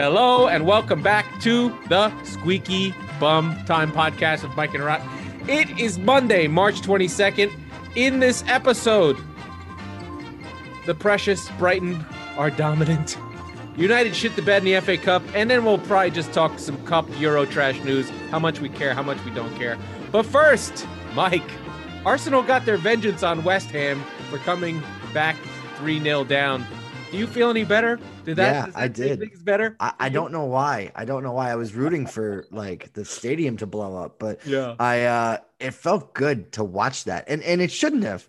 Hello and welcome back to the Squeaky Bum Time Podcast with Mike and Rob. It is Monday, March 22nd. In this episode, the precious Brighton are dominant. United shit the bed in the FA Cup, and then we'll probably just talk some Cup Euro trash news, how much we care, how much we don't care. But first, Mike, Arsenal got their vengeance on West Ham for coming back 3-0 down. Do you feel any better? Did that make things better? I don't know why. I was rooting for like the stadium to blow up, but yeah, it felt good to watch that, and it shouldn't have.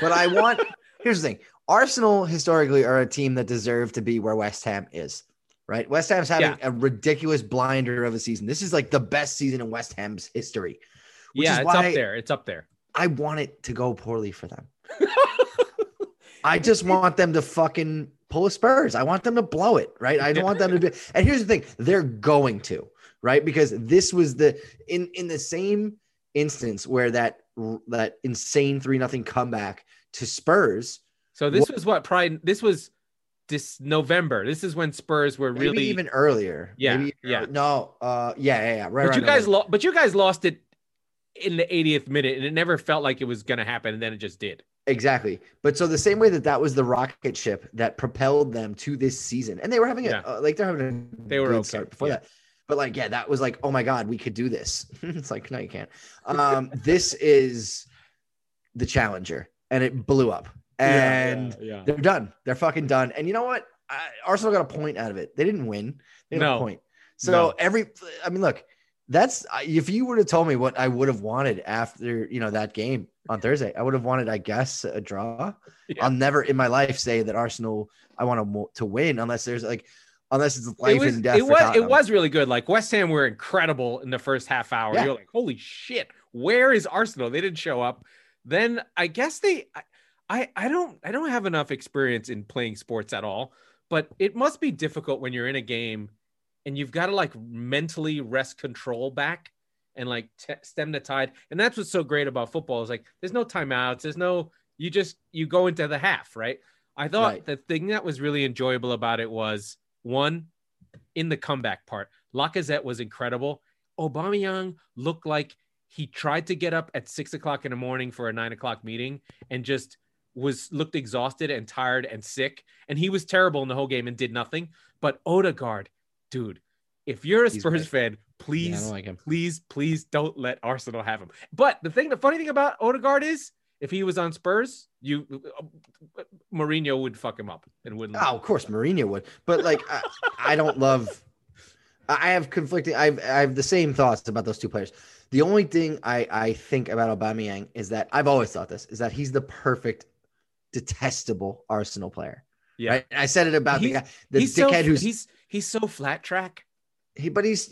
But I want. Here's the thing: Arsenal historically are a team that deserve to be where West Ham is. Right? West Ham's having a ridiculous blinder of a season. This is like the best season in West Ham's history. It's up there. I want it to go poorly for them. I just want them to fucking pull Spurs. I want them to blow it, right? I don't want them to be. And here's the thing. They're going to, right? Because this was in the same instance where that insane 3-0 comeback to Spurs. So this was this November. This is when Spurs were really. Maybe even earlier. Yeah. Maybe yeah. Early. No. Right. But you guys lost it in the 80th minute, and it never felt like it was going to happen. And then it just did. Exactly. But so the same way that was the rocket ship that propelled them to this season, and they were having a good start before that. But like, yeah, that was like, oh my God, we could do this. It's like, no, you can't. This is the challenger, and it blew up, and they're done. They're fucking done. And you know what? Arsenal got a point out of it. They didn't win. They got a point. So look, that's if you would have told me what I would have wanted after, that game on Thursday, I would have wanted, I guess, a draw. Yeah. I'll never in my life say that Arsenal, I want them to win unless it's life and death. It was really good. Like West Ham were incredible in the first half hour. Yeah. You're like, holy shit, where is Arsenal? They didn't show up. Then I guess I don't have enough experience in playing sports at all, but it must be difficult when you're in a game and you've got to like mentally wrest control back and like stem the tide. And that's what's so great about football is like, there's no timeouts. There's no, you go into the half, right? I thought the thing that was really enjoyable about it was one, in the comeback part, Lacazette was incredible. Aubameyang looked like he tried to get up at 6:00 in the morning for a 9:00 meeting and just looked exhausted and tired and sick. And he was terrible in the whole game and did nothing, but Odegaard, dude, if you're a Spurs fan, please, please don't let Arsenal have him. But the funny thing about Odegaard is, if he was on Spurs, Mourinho would fuck him up and wouldn't. Oh, of course, Mourinho would. But like, I don't love. I have conflicting. I have the same thoughts about those two players. The only thing I think about Aubameyang is that I've always thought this is that he's the perfect detestable Arsenal player. Yeah, right? I said it about the dickhead who's he's so flat track. But he's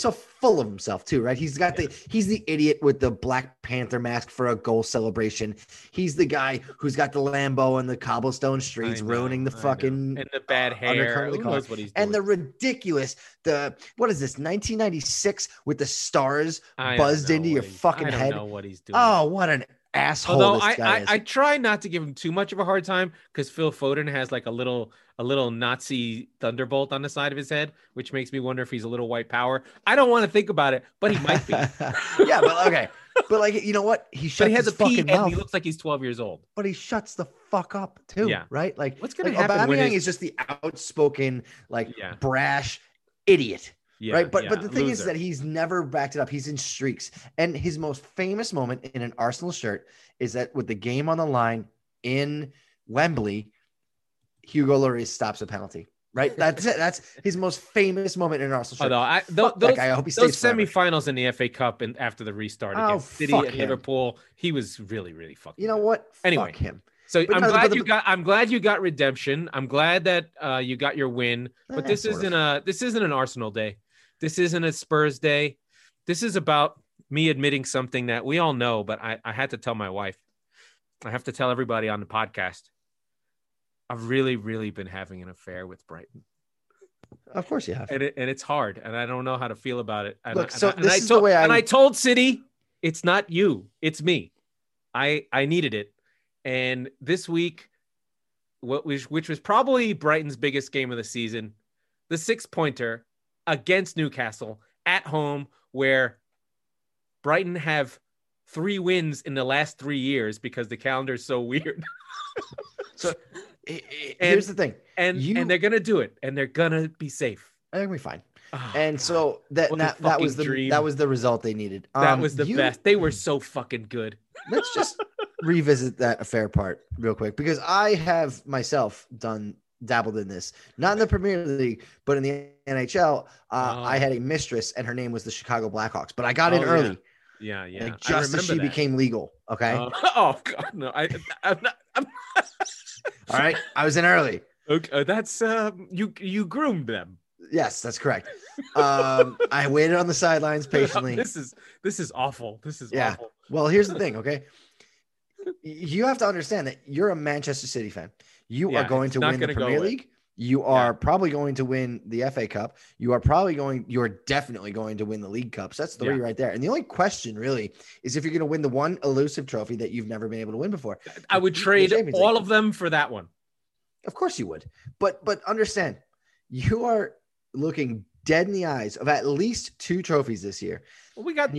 so full of himself too, right? He's got he's the idiot with the Black Panther mask for a goal celebration. He's the guy who's got the Lambo and the cobblestone streets, ruining the fucking and the bad hair. Who knows what he's doing? And the ridiculous, what is this? 1996 with the stars buzzed into your fucking head. I don't know what he's doing. Oh, what an asshole! Although this guy is. I try not to give him too much of a hard time because Phil Foden has like a little Nazi thunderbolt on the side of his head, which makes me wonder if he's a little white power. I don't want to think about it, but he might be. But like, you know what? He shuts. But he has his fucking mouth. He looks like he's 12 years old. But he shuts the fuck up too. Yeah. Right. Like what's gonna happen? Aubameyang is just the outspoken, brash idiot. Yeah, right. But the thing is that he's never backed it up. He's in streaks. And his most famous moment in an Arsenal shirt is that with the game on the line in Wembley, Hugo Lloris stops a penalty. Right. That's it. That's his most famous moment in an Arsenal shirt. Although I hope he stays those semifinals in the FA Cup and after the restart against City and Liverpool, he was really, really fucking. You know what? Anyway, fuck him. So I'm glad you got redemption. I'm glad that you got your win. But this isn't an Arsenal day. This isn't a Spurs day. This is about me admitting something that we all know, but I had to tell my wife. I have to tell everybody on the podcast. I've really, really been having an affair with Brighton. Of course you have. And it's hard. And I don't know how to feel about it. I told City, it's not you. It's me. I needed it. And this week, which was probably Brighton's biggest game of the season, the six-pointer against Newcastle at home, where Brighton have 3 wins in the last 3 years because the calendar is so weird. So here's the thing. And they're going to do it, and they're going to be safe. They're going to be fine. Oh, and so that was the result they needed. That was the best. They were so fucking good. Let's just revisit that affair part real quick, because I have myself dabbled in this, not in the Premier League, but in the NHL. I had a mistress, and her name was the Chicago Blackhawks, but I got in early. Yeah. Like, just as she became legal. Okay. No, I'm not. All right. I was in early. Okay. That's you groomed them. Yes, that's correct. I waited on the sidelines patiently. This is awful. This is awful. Well, here's the thing, okay? You have to understand that you're a Manchester City fan. You are going to win the Premier League. You are probably going to win the FA Cup. You're definitely going to win the League Cup. So that's 3 right there. And the only question really is if you're going to win the one elusive trophy that you've never been able to win before. I would trade all of them for that one. Of course you would. But understand, you are looking dead in the eyes of at least 2 trophies this year. Well, we got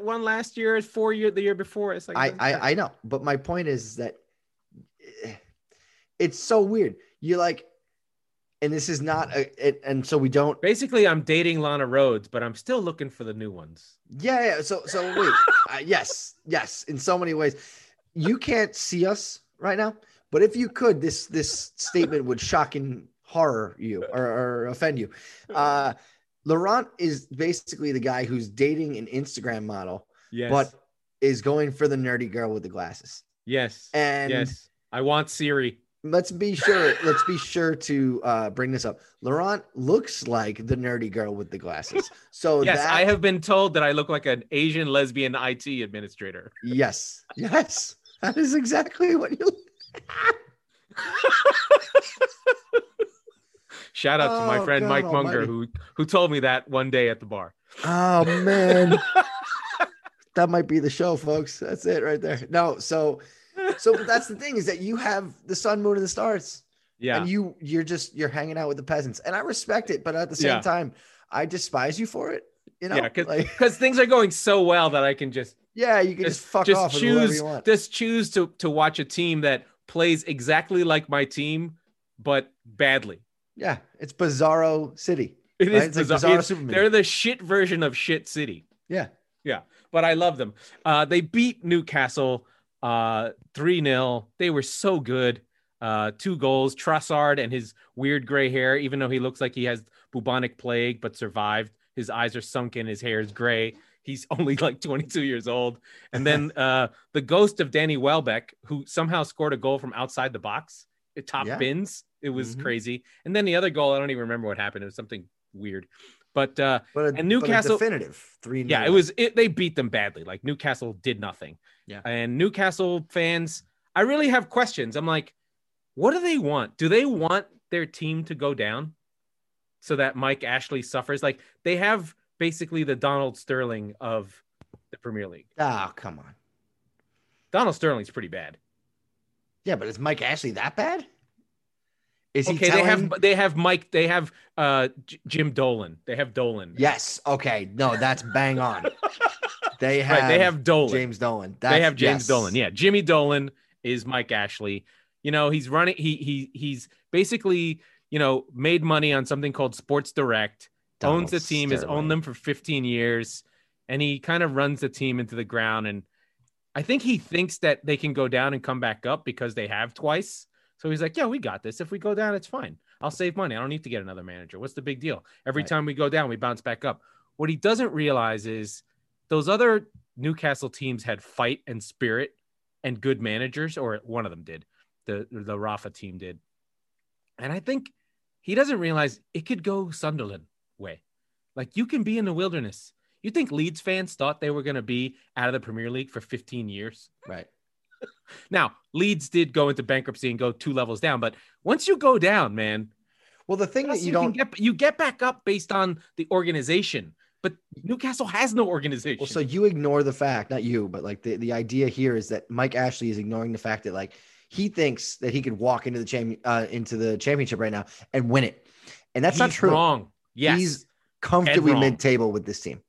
one last year, 4 year, the year before. It's like I know, but my point is that it's so weird. You're like, and this is not and so we don't. Basically, I'm dating Lana Rhodes, but I'm still looking for the new ones. Yeah. So wait, yes, in so many ways, you can't see us right now. But if you could, this statement would shock and horror you or offend you. Laurent is basically the guy who's dating an Instagram model, but is going for the nerdy girl with the glasses. Yes. And yes, I want Siri. Let's be sure to bring this up. Laurent looks like the nerdy girl with the glasses. So yes, I have been told that I look like an Asian lesbian IT administrator. Yes. That is exactly what you Shout out to my friend Mike Munger, who told me that one day at the bar. Oh, man. That might be the show, folks. That's it right there. No, so but that's the thing, is that you have the sun, moon, and the stars. Yeah. And you're hanging out with the peasants. And I respect it, but at the same time, I despise you for it. You know, because things are going so well that I can just. Yeah, you can just fuck off and do whatever you want. Just choose to watch a team that plays exactly like my team, but badly. Yeah, it's Bizarro City. It right? is it's bizarro. Like Bizarro Superman. They're the shit version of Shit City. Yeah. But I love them. They beat Newcastle 3-0. They were so good. 2 goals. Trossard and his weird gray hair, even though he looks like he has bubonic plague but survived. His eyes are sunken. His hair is gray. He's only like 22 years old. And then the ghost of Danny Welbeck, who somehow scored a goal from outside the box. Top bins. It was crazy. And then the other goal, I don't even remember what happened. It was something weird. But Newcastle, but definitive 3-0. Yeah, they beat them badly. Like Newcastle did nothing. Yeah. And Newcastle fans, I really have questions. I'm like, what do they want? Do they want their team to go down so that Mike Ashley suffers? Like they have basically the Donald Sterling of the Premier League. Oh, come on. Donald Sterling's pretty bad. Yeah, but is Mike Ashley that bad? Is he telling... They have Jim Dolan. They have Dolan. Yes. Okay. No, that's bang on. They have Dolan. James Dolan. Dolan. Yeah. Jimmy Dolan is Mike Ashley. You know, he's running. He's basically, you know, made money on something called Sports Direct. Owns the team. Has owned them for 15 years, and he kind of runs the team into the ground. And I think he thinks that they can go down and come back up because they have twice. So he's like, yeah, we got this. If we go down, it's fine. I'll save money. I don't need to get another manager. What's the big deal? Every time we go down, we bounce back up. What he doesn't realize is those other Newcastle teams had fight and spirit and good managers, or one of them did. The Rafa team did. And I think he doesn't realize it could go Sunderland way. Like you can be in the wilderness. You think Leeds fans thought they were going to be out of the Premier League for 15 years? Right. Now, Leeds did go into bankruptcy and go 2 levels down. But once you go down, man. Well, the thing that you get back up based on the organization. But Newcastle has no organization. Well, so you ignore the fact, not you, but like the idea here is that Mike Ashley is ignoring the fact that like he thinks that he could walk into the championship right now and win it. And that's not true. Wrong. Yes. He's comfortably mid-table with this team.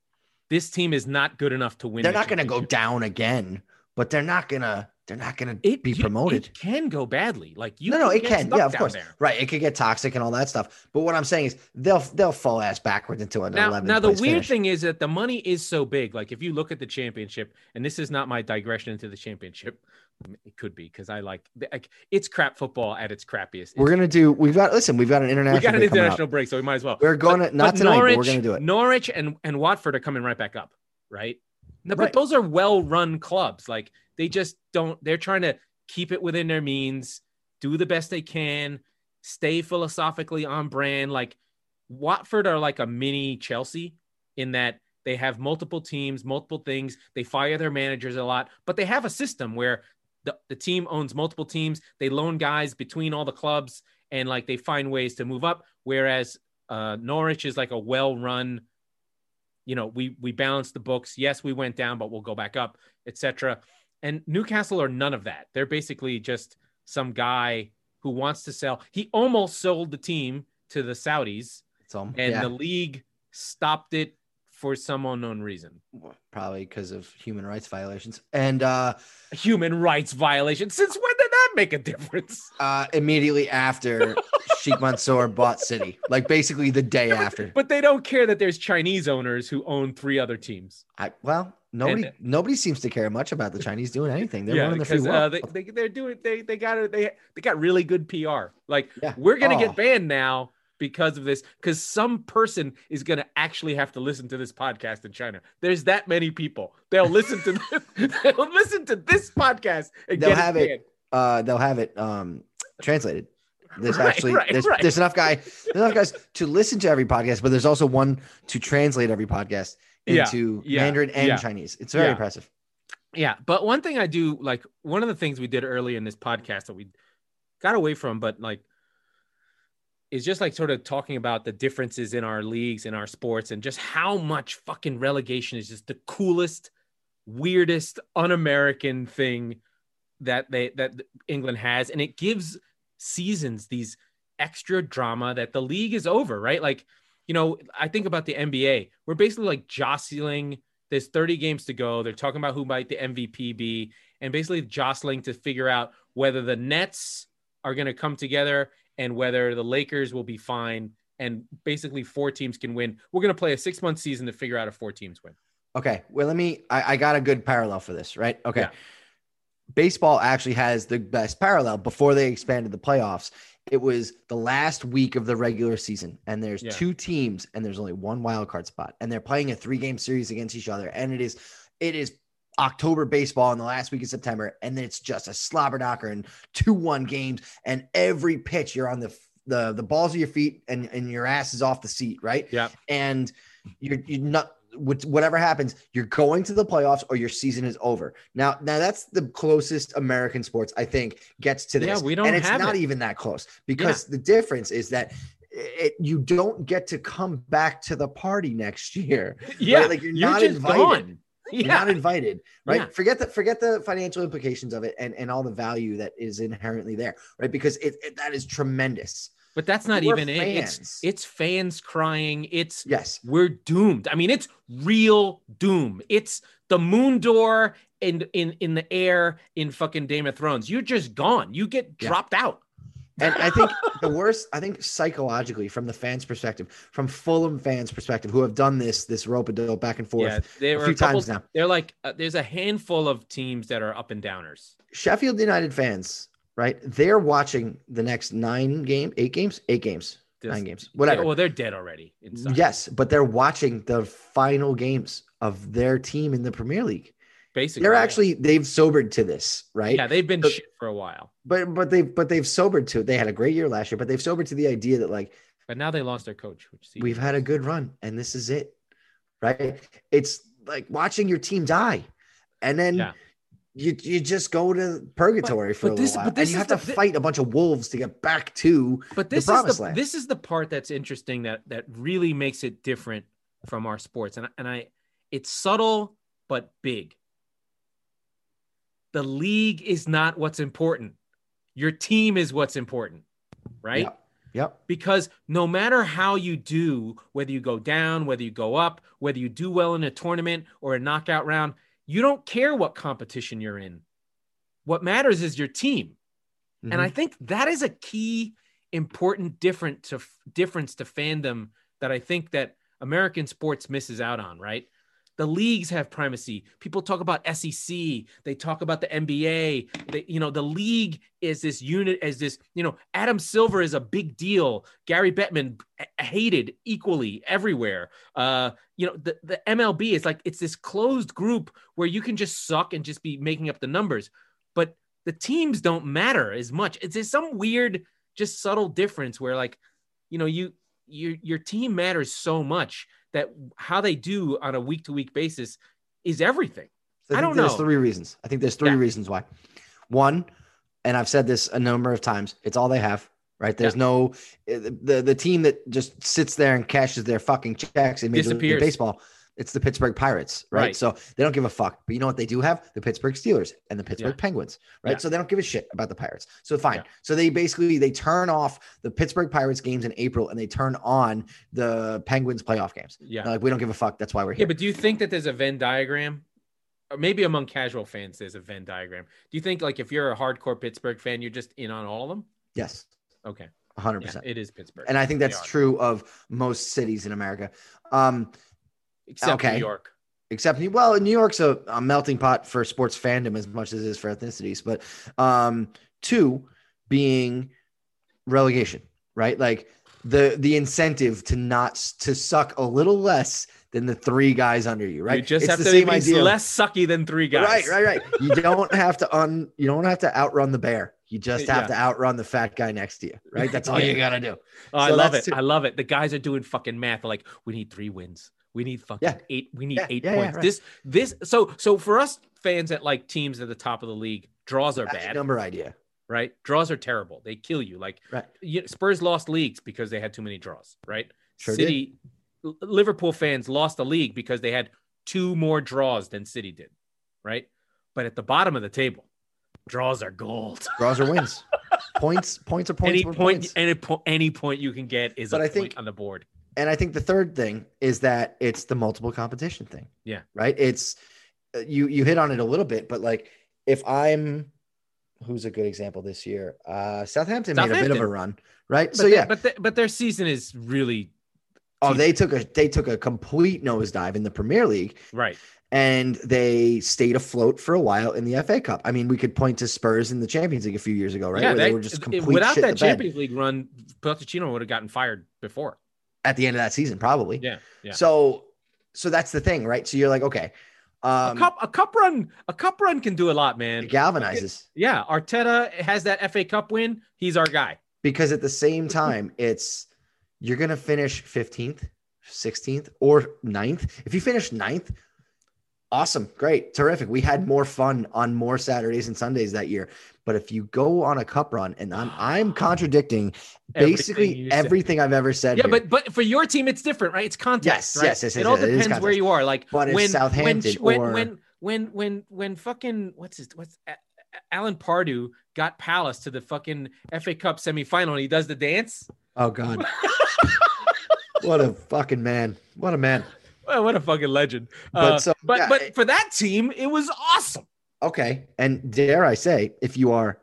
This team is not good enough to win. They're not going to go down again, but they're not going to. They're not going to be promoted. It can go badly. Like you, no, it can. Yeah, of course. There. Right. It could get toxic and all that stuff. But what I'm saying is they'll fall ass backwards into an 11th place finish. Now, the weird thing is that the money is so big. Like if you look at the championship, and this is not my digression into the championship. It could be because I like it's crap football at its crappiest. We've got an international. We got an international break, so we might as well. We're going to not tonight. But we're going to do it. Norwich and Watford are coming right back up, right? No, but those are well-run clubs. Like they just don't. They're trying to keep it within their means, do the best they can, stay philosophically on brand. Like Watford are like a mini Chelsea in that they have multiple teams, multiple things. They fire their managers a lot, but they have a system where the team owns multiple teams. They loan guys between all the clubs, and like they find ways to move up. Whereas Norwich is like a well-run. You know, we balanced the books. Yes, we went down, but we'll go back up, etc. And Newcastle are none of that. They're basically just some guy who wants to sell. He almost sold the team to the Saudis, the league stopped it for some unknown reason. Probably because of human rights violations. And human rights violations. Since when did that make a difference? Immediately after. Sheikh Mansour bought City, like basically the day after. But they don't care that there's Chinese owners who own three other teams. Nobody seems to care much about the Chinese doing anything. They're running the free world. They got really good PR. Like we're gonna get banned now because of this, because some person is gonna actually have to listen to this podcast in China. There's that many people. They'll listen to they'll listen to this podcast and they'll have it translated. There's enough guys to listen to every podcast, but there's also one to translate every podcast into Mandarin and Chinese. It's very impressive. Yeah. But one thing I do like, one of the things we did early in this podcast that we got away from, but like, is just like sort of talking about the differences in our leagues and our sports and just how much fucking relegation is just the coolest, weirdest, un-American thing that England has. And it gives seasons these extra drama that the league is over, right? Like, you know, I think about the NBA. We're basically like jostling. There's 30 games to go. They're talking about who might the MVP be and basically jostling to figure out whether the Nets are going to come together and whether the Lakers will be fine. And basically 4 teams can win. We're going to play a 6-month season to figure out if 4 teams win. Okay. Well, I got a good parallel for this, right? Okay. Yeah. Baseball actually has the best parallel. Before they expanded the playoffs, it was the last week of the regular season, and there's 2 teams, and there's only one wild card spot, and they're playing a 3-game series against each other, and it is October baseball in the last week of September, and it's just a slobber knocker and 2-1 games, and every pitch you're on the balls of your feet and your ass is off the seat, right? Yeah, and you're not. Whatever happens, you're going to the playoffs or your season is over. Now that's the closest American sports, I think, gets to this. Yeah, we don't and it's have not it. Even that close because the difference is that you don't get to come back to the party next year. Yeah, right? Like you're not invited. Gone. You're not invited, right? Yeah. Forget the financial implications of it and all the value that is inherently there, right? Because it that is tremendous. But that's not even it. It's fans crying. It's we're doomed. I mean, it's real doom. It's the moon door in the air in fucking Game of Thrones. You're just gone. You get dropped out. And I think the worst, psychologically from the fans' perspective, from Fulham fans' perspective, who have done this rope-a-dope back and forth a few times now. They're like, there's a handful of teams that are up and downers. Sheffield United fans. Right. They're watching the next 9 games, whatever. Well, they're dead already. Yes. But they're watching the final games of their team in the Premier League. Basically, they've sobered to this. Right. Yeah. They've been shit for a while, but they've sobered to it. They had a great year last year, but they've sobered to the idea that but now they lost their coach, which we've had a good run and this is it. Right. It's like watching your team die. And then You just go to purgatory for a little while, and you have to fight a bunch of wolves to get back to the promised land. This is the part that's interesting that really makes it different from our sports, and it's subtle but big. The league is not what's important; your team is what's important, right? Yep. Because no matter how you do, whether you go down, whether you go up, whether you do well in a tournament or a knockout round, you don't care what competition you're in. What matters is your team. Mm-hmm. And I think that is a key important difference to fandom that I think that American sports misses out on, right? The leagues have primacy. People talk about SEC. They talk about the NBA. The league is this unit, as this, Adam Silver is a big deal. Gary Bettman hated equally everywhere. The MLB is like, it's this closed group where you can just suck and just be making up the numbers, but the teams don't matter as much. It's some weird, just subtle difference where your team matters so much that how they do on a week-to-week basis is everything. So I don't know. I think there's three reasons why. One, and I've said this a number of times, it's all they have, right? There's no – the team that just sits there and cashes their fucking checks in Major League Baseball, it's the Pittsburgh Pirates, right? So they don't give a fuck. But you know what they do have? The Pittsburgh Steelers and the Pittsburgh Penguins, right? Yeah. So they don't give a shit about the Pirates. So fine. Yeah. So they basically, they turn off the Pittsburgh Pirates games in April and they turn on the Penguins playoff games. Yeah. They're like, we don't give a fuck. That's why we're here. Yeah, but do you think that there's a Venn diagram? Or maybe among casual fans, there's a Venn diagram. Do you think like if you're a hardcore Pittsburgh fan, you're just in on all of them? Yes. Okay. 100%. Yeah, it is Pittsburgh. And I think that's true of most cities in America. Except New York. New York's a melting pot for sports fandom as much as it is for ethnicities. But two being relegation, right? Like the incentive to not to suck a little less than the three guys under you, right? You just have to be less sucky than three guys. Right. You don't have to you don't have to outrun the bear. You just have to outrun the fat guy next to you, right? That's all you gotta do. Oh, so I love it. I love it. The guys are doing fucking math. They're like, we need 3 wins. We need fucking 8. We need 8 points. Right. This. So for us fans that like teams at the top of the league, draws are bad. Number idea, right? Draws are terrible. They kill you. Like Spurs lost leagues because they had too many draws, right? Sure City, did. Liverpool fans lost the league because they had 2 more draws than City did, right? But at the bottom of the table, draws are gold. Draws are wins. Points are points. Any point you can get is a point on the board. And I think the third thing is that it's the multiple competition thing. Yeah. Right. It's you hit on it a little bit, but like if I'm, who's a good example this year? Southampton made a bit of a run. Right. But but their season is really. Oh, they took a complete nosedive in the Premier League. Right. And they stayed afloat for a while in the FA Cup. I mean, we could point to Spurs in the Champions League a few years ago, right? Yeah, they were just complete without shit that Champions League run, Pochettino would have gotten fired before. At the end of that season, probably. Yeah. So that's the thing, right? So you're like, okay, a cup run can do a lot, man. It galvanizes. Yeah, Arteta has that FA Cup win. He's our guy. Because at the same time, it's you're gonna finish 15th, 16th, or 9th. If you finish 9th, awesome, great, terrific. We had more fun on more Saturdays and Sundays that year. But if you go on a cup run, and I'm contradicting basically everything I've ever said. Yeah, but for your team, it's different, right? It's context. Yes, right? yes. It all depends where you are. Like when Southampton when fucking what's Alan Pardew got Palace to the fucking FA Cup semifinal, and he does the dance. Oh God! What a fucking man! What a man! Well, what a fucking legend. But for that team, it was awesome. Okay. And dare I say, if you are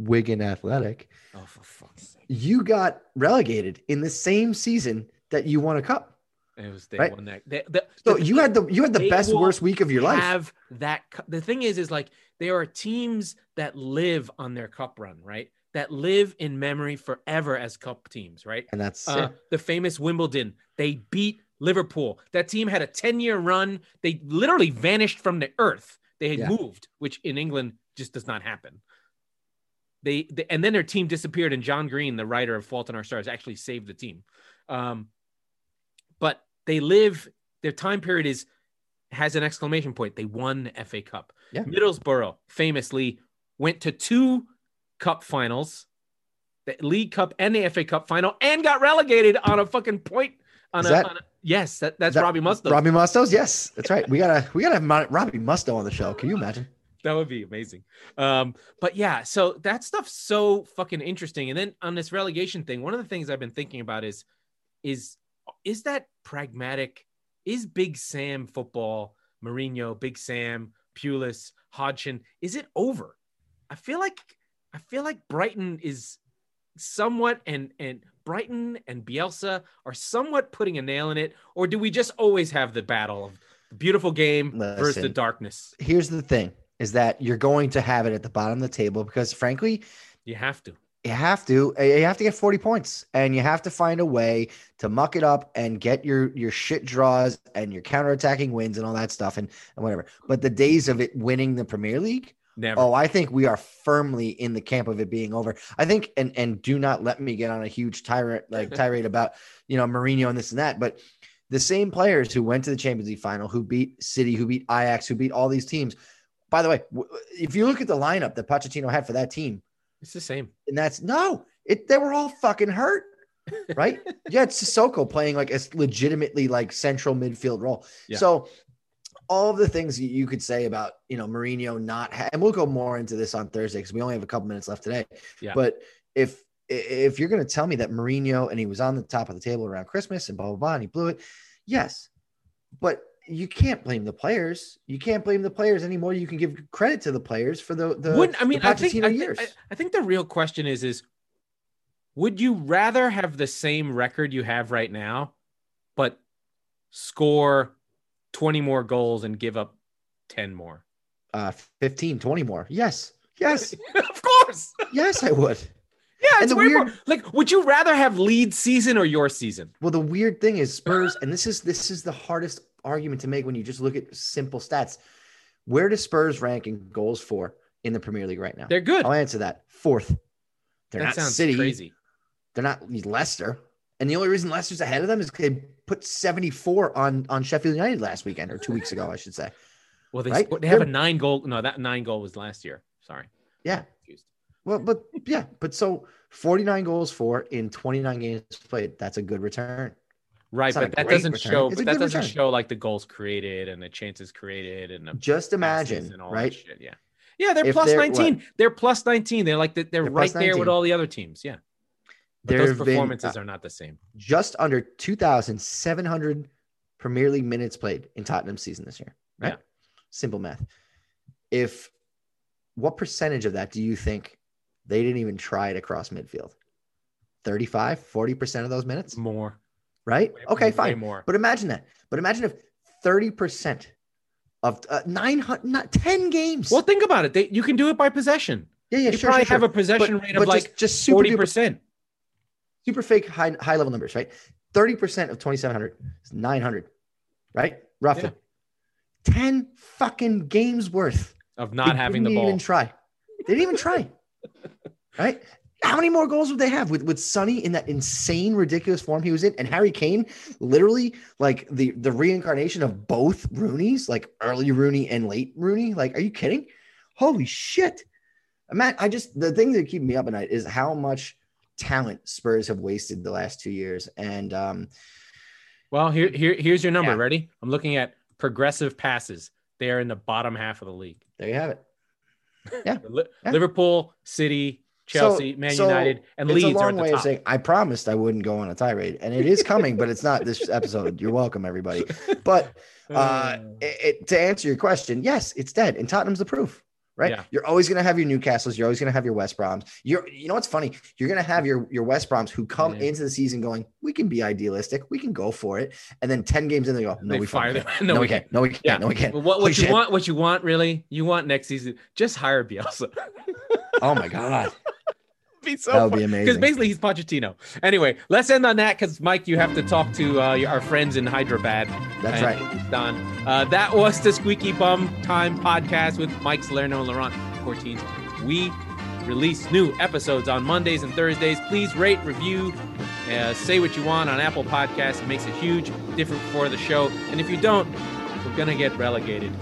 Wigan Athletic, oh, for fuck's sake, you got relegated in the same season that you won a cup. It was they won that. You had the best worst week of your life. The thing is like there are teams that live on their cup run, right? That live in memory forever as cup teams, right? And that's the famous Wimbledon. They beat Liverpool. That team had a 10-year run. They literally vanished from the earth. They had moved, which in England just does not happen. And then their team disappeared, and John Green, the writer of Fault in Our Stars, actually saved the team. But they live, their time period has an exclamation point. They won the FA Cup. Yeah. Middlesbrough famously went to 2 cup finals, the League Cup and the FA Cup final, and got relegated on a fucking point. Yes, that's Robbie Musto. Robbie Musto's, yes, that's right. We gotta have Robbie Musto on the show. Can you imagine? That would be amazing. But yeah, so that stuff's so fucking interesting. And then on this relegation thing, one of the things I've been thinking about is that pragmatic, is Big Sam football, Mourinho, Big Sam, Pulis, Hodgson, is it over? I feel like Brighton is somewhat, and Brighton and Bielsa are somewhat putting a nail in it, or do we just always have the battle of the beautiful game versus the darkness? Here's the thing, is that you're going to have it at the bottom of the table because, frankly, you have to. You have to get 40 points, and you have to find a way to muck it up and get your shit draws and your counterattacking wins and all that stuff and whatever. But the days of it winning the Premier League, never. Oh, I think we are firmly in the camp of it being over. I think, and do not let me get on a huge tirade about, Mourinho and this and that, but the same players who went to the Champions League final, who beat City, who beat Ajax, who beat all these teams. By the way, if you look at the lineup that Pochettino had for that team, it's the same. And they were all fucking hurt, right? Yeah, it's Sissoko playing like a legitimately like central midfield role. Yeah. So all of the things you could say about, Mourinho and we'll go more into this on Thursday because we only have a couple minutes left today. Yeah. But if you're going to tell me that Mourinho and he was on the top of the table around Christmas and blah, blah, blah, and he blew it. Yes. But you can't blame the players. You can't blame the players anymore. You can give credit to the players for the Pochettino years. I think the real question is would you rather have the same record you have right now, but score 20 more goals and give up 10 more? 15, 20 more. Yes. Of course. Yes, I would. Yeah, it's weird. Like, would you rather have Leeds season or your season? Well, the weird thing is Spurs, and this is the hardest argument to make when you just look at simple stats. Where does Spurs rank in goals for in the Premier League right now? They're good. I'll answer that. Fourth. They're not City. Crazy. They're not Leicester. And the only reason Leicester's ahead of them is they put 74 on Sheffield United last weekend, or 2 weeks ago, I should say. Well, they have a 9-goal. No, that 9-goal was last year. Sorry. Yeah. Well, but so 49 goals for in 29 games played. That's a good return. Right, but that doesn't show. But that doesn't show like the goals created and the chances created and just imagine, right? Yeah, yeah. They're plus 19. They're plus 19. They're like they're right there with all the other teams. Yeah, those performances are not the same. Just under 2,700 Premier League minutes played in Tottenham's season this year. Right. Yeah. Simple math. What percentage of that do you think they didn't even try to cross midfield? 35, 40% of those minutes. More. Right? Okay, fine. More. But imagine that. But imagine if 30% of 10 games. Well, think about it. You can do it by possession. Yeah, you probably have a possession rate of like just 40%. Super fake high level numbers, right? 30% of 2,700 is 900, right? Roughly. Yeah. 10 fucking games worth of not having the ball. They didn't even try. Right? How many more goals would they have with Sonny in that insane, ridiculous form he was in? And Harry Kane, literally like the reincarnation of both Roonies, like early Rooney and late Rooney. Like, are you kidding? Holy shit. Matt, the thing that keeps me up at night is how much talent Spurs have wasted the last 2 years. And well, here's your number. Yeah. Ready? I'm looking at progressive passes. They are in the bottom half of the league. There you have it. Yeah. Liverpool, City, Chelsea, Man United, and Leeds are at the top. It's a long way of saying I promised I wouldn't go on a tirade, and it is coming, but it's not this episode. You're welcome, everybody. But to answer your question, yes, it's dead, and Tottenham's the proof, right? Yeah. You're always going to have your Newcastles. You're always going to have your West Broms. You know what's funny? You're going to have your West Broms who come into the season going, we can be idealistic. We can go for it. And then 10 games in, they go, no, we fire them. No, we can't. No, we can't. No, we can't. What you want, really, you want next season, just hire Bielsa. Oh, my God. That would be amazing. Because basically he's Pochettino. Anyway, let's end on that because, Mike, you have to talk to our friends in Hyderabad. That's right. Don. That was the Squeaky Bum Time Podcast with Mike Salerno and Laurent Courtine. We release new episodes on Mondays and Thursdays. Please rate, review, say what you want on Apple Podcasts. It makes a huge difference for the show. And if you don't, we're going to get relegated.